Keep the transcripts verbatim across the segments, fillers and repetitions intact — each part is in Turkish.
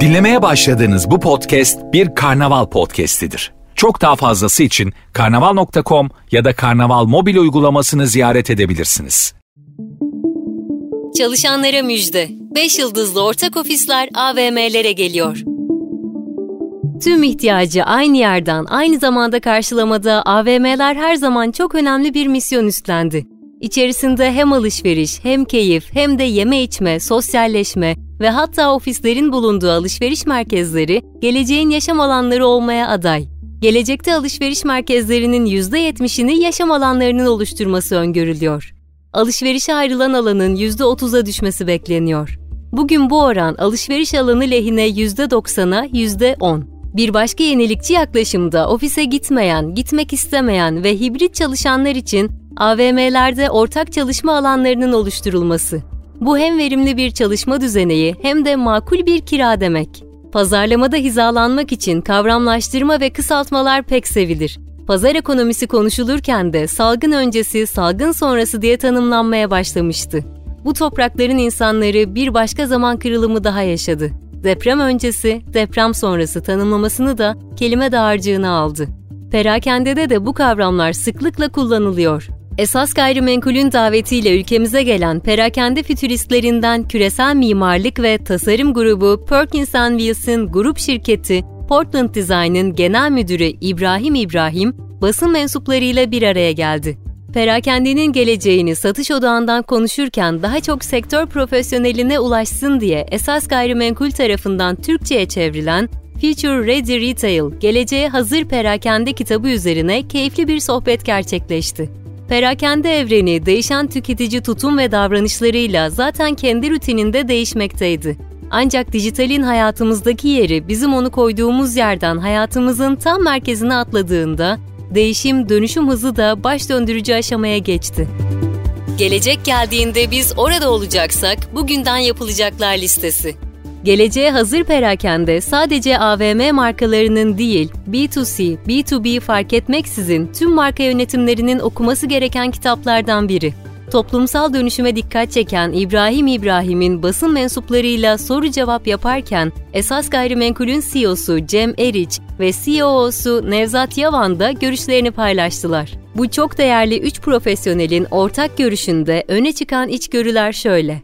Dinlemeye başladığınız bu podcast bir karnaval podcastidir. Çok daha fazlası için karnaval nokta com ya da karnaval mobil uygulamasını ziyaret edebilirsiniz. Çalışanlara müjde. beş yıldızlı ortak ofisler A V M'lere geliyor. Tüm ihtiyacı aynı yerden, aynı zamanda karşılamada A V M'ler her zaman çok önemli bir misyon üstlendi. İçerisinde hem alışveriş, hem keyif, hem de yeme içme, sosyalleşme ve hatta ofislerin bulunduğu alışveriş merkezleri geleceğin yaşam alanları olmaya aday. Gelecekte alışveriş merkezlerinin yüzde yetmişini yaşam alanlarının oluşturması öngörülüyor. Alışverişe ayrılan alanın yüzde otuza düşmesi bekleniyor. Bugün bu oran alışveriş alanı lehine yüzde doksana, yüzde on. Bir başka yenilikçi yaklaşımda ofise gitmeyen, gitmek istemeyen ve hibrit çalışanlar için A V M'lerde ortak çalışma alanlarının oluşturulması. Bu hem verimli bir çalışma düzeneği hem de makul bir kira demek. Pazarlamada hizalanmak için kavramlaştırma ve kısaltmalar pek sevilir. Pazar ekonomisi konuşulurken de salgın öncesi, salgın sonrası diye tanımlanmaya başlamıştı. Bu toprakların insanları bir başka zaman kırılımı daha yaşadı. Deprem öncesi, deprem sonrası tanımlamasını da kelime dağarcığına aldı. Perakendede de bu kavramlar sıklıkla kullanılıyor. Esas Gayrimenkul'ün davetiyle ülkemize gelen perakende fütüristlerinden küresel mimarlık ve tasarım grubu Perkins and Will'in grup şirketi Portland Design'ın genel müdürü İbrahim İbrahim, basın mensuplarıyla bir araya geldi. Perakendenin geleceğini satış odağından konuşurken daha çok sektör profesyoneline ulaşsın diye Esas Gayrimenkul tarafından Türkçe'ye çevrilen Future Ready Retail, Geleceğe Hazır Perakende kitabı üzerine keyifli bir sohbet gerçekleşti. Perakende evreni değişen tüketici tutum ve davranışlarıyla zaten kendi rutininde değişmekteydi. Ancak dijitalin hayatımızdaki yeri bizim onu koyduğumuz yerden hayatımızın tam merkezine atladığında değişim, dönüşüm hızı da baş döndürücü aşamaya geçti. Gelecek geldiğinde biz orada olacaksak bugünden yapılacaklar listesi. Geleceğe hazır perakende sadece A V M markalarının değil, B iki C, B iki B fark etmeksizin tüm marka yönetimlerinin okuması gereken kitaplardan biri. Toplumsal dönüşüme dikkat çeken İbrahim İbrahim'in basın mensuplarıyla soru-cevap yaparken, Esas Gayrimenkul'ün C E O'su Cem Eriç ve C E O'su Nevzat Yavan da görüşlerini paylaştılar. Bu çok değerli üç profesyonelin ortak görüşünde öne çıkan içgörüler şöyle.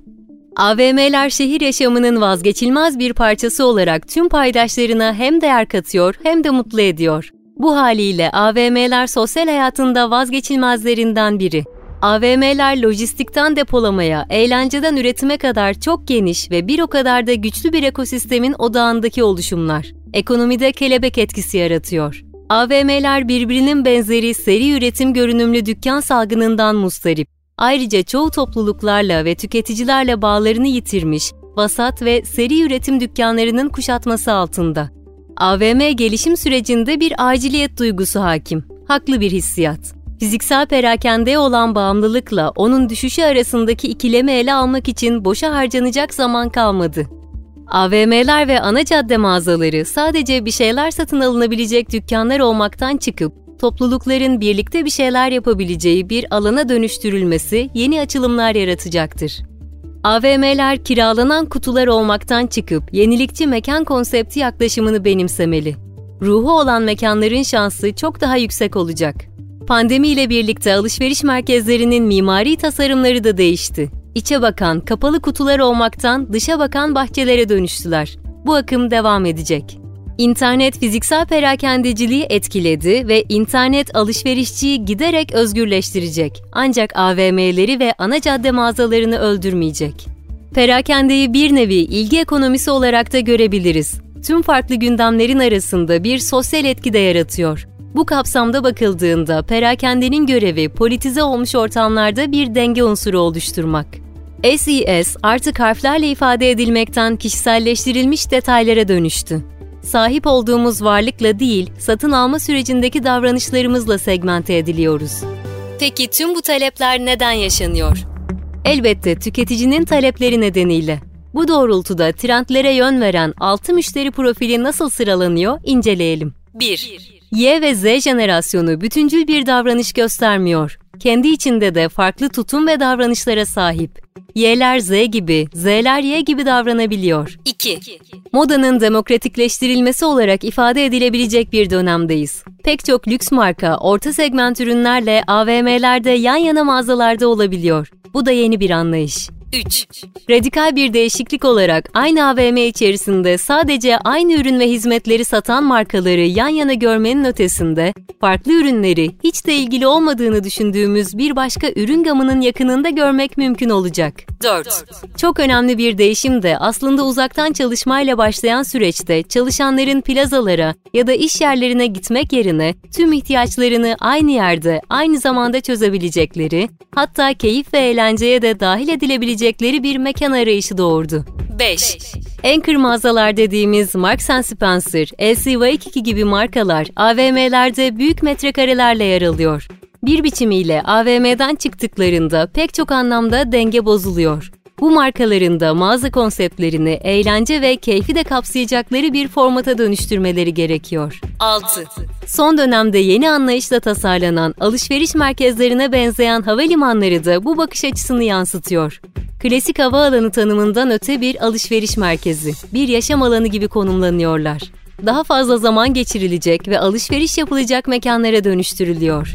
A V M'ler şehir yaşamının vazgeçilmez bir parçası olarak tüm paydaşlarına hem değer katıyor hem de mutlu ediyor. Bu haliyle A V M'ler sosyal hayatında vazgeçilmezlerinden biri. A V M'ler lojistikten depolamaya, eğlenceden üretime kadar çok geniş ve bir o kadar da güçlü bir ekosistemin odağındaki oluşumlar. Ekonomide kelebek etkisi yaratıyor. A V M'ler birbirinin benzeri seri üretim görünümlü dükkan salgınından muzdarip. Ayrıca çoğu topluluklarla ve tüketicilerle bağlarını yitirmiş, vasat ve seri üretim dükkanlarının kuşatması altında. A V M gelişim sürecinde bir aciliyet duygusu hakim. Haklı bir hissiyat. Fiziksel perakendeye olan bağımlılıkla onun düşüşü arasındaki ikilemi ele almak için boşa harcanacak zaman kalmadı. A V M'ler ve ana cadde mağazaları sadece bir şeyler satın alınabilecek dükkanlar olmaktan çıkıp, toplulukların birlikte bir şeyler yapabileceği bir alana dönüştürülmesi yeni açılımlar yaratacaktır. A V M'ler kiralanan kutular olmaktan çıkıp yenilikçi mekan konsepti yaklaşımını benimsemeli. Ruhu olan mekanların şansı çok daha yüksek olacak. Pandemi ile birlikte alışveriş merkezlerinin mimari tasarımları da değişti. İçe bakan kapalı kutular olmaktan dışa bakan bahçelere dönüştüler. Bu akım devam edecek. İnternet fiziksel perakendeciliği etkiledi ve internet alışverişçiyi giderek özgürleştirecek. Ancak A V M'leri ve ana cadde mağazalarını öldürmeyecek. Perakendeyi bir nevi ilgi ekonomisi olarak da görebiliriz. Tüm farklı gündemlerin arasında bir sosyal etki de yaratıyor. Bu kapsamda bakıldığında perakendenin görevi politize olmuş ortamlarda bir denge unsuru oluşturmak. S E S artık harflerle ifade edilmekten kişiselleştirilmiş detaylara dönüştü. Sahip olduğumuz varlıkla değil, satın alma sürecindeki davranışlarımızla segmente ediliyoruz. Peki tüm bu talepler neden yaşanıyor? Elbette tüketicinin talepleri nedeniyle. Bu doğrultuda trendlere yön veren altı müşteri profili nasıl sıralanıyor inceleyelim. bir. Y ve Z jenerasyonu bütüncül bir davranış göstermiyor. kendi içinde de farklı tutum ve davranışlara sahip. Y'ler Z gibi, Z'ler Y gibi davranabiliyor. iki. Modanın demokratikleştirilmesi olarak ifade edilebilecek bir dönemdeyiz. Pek çok lüks marka, orta segment ürünlerle A V M'lerde yan yana mağazalarda olabiliyor. Bu da yeni bir anlayış. üç. Radikal bir değişiklik olarak aynı A V M içerisinde sadece aynı ürün ve hizmetleri satan markaları yan yana görmenin ötesinde, farklı ürünleri hiç de ilgili olmadığını düşündüğümüz bir başka ürün gamının yakınında görmek mümkün olacak. dört. Çok önemli bir değişim de aslında uzaktan çalışmayla başlayan süreçte çalışanların plazalara ya da iş yerlerine gitmek yerine tüm ihtiyaçlarını aynı yerde, aynı zamanda çözebilecekleri, hatta keyif ve eğlenceye de dahil edilebilecekleri bir mekan arayışı doğurdu. beş. Anchor mağazalar dediğimiz Marks and Spencer, L C Waikiki gibi markalar A V M'lerde büyük metrekarelerle yer alıyor. Bir biçimiyle A V M'den çıktıklarında pek çok anlamda denge bozuluyor. Bu markaların da mağaza konseptlerini eğlence ve keyfi de kapsayacakları bir formata dönüştürmeleri gerekiyor. altı. Son dönemde yeni anlayışla tasarlanan alışveriş merkezlerine benzeyen havalimanları da bu bakış açısını yansıtıyor. Klasik havaalanı tanımından öte bir alışveriş merkezi, bir yaşam alanı gibi konumlanıyorlar. Daha fazla zaman geçirilecek ve alışveriş yapılacak mekanlara dönüştürülüyor.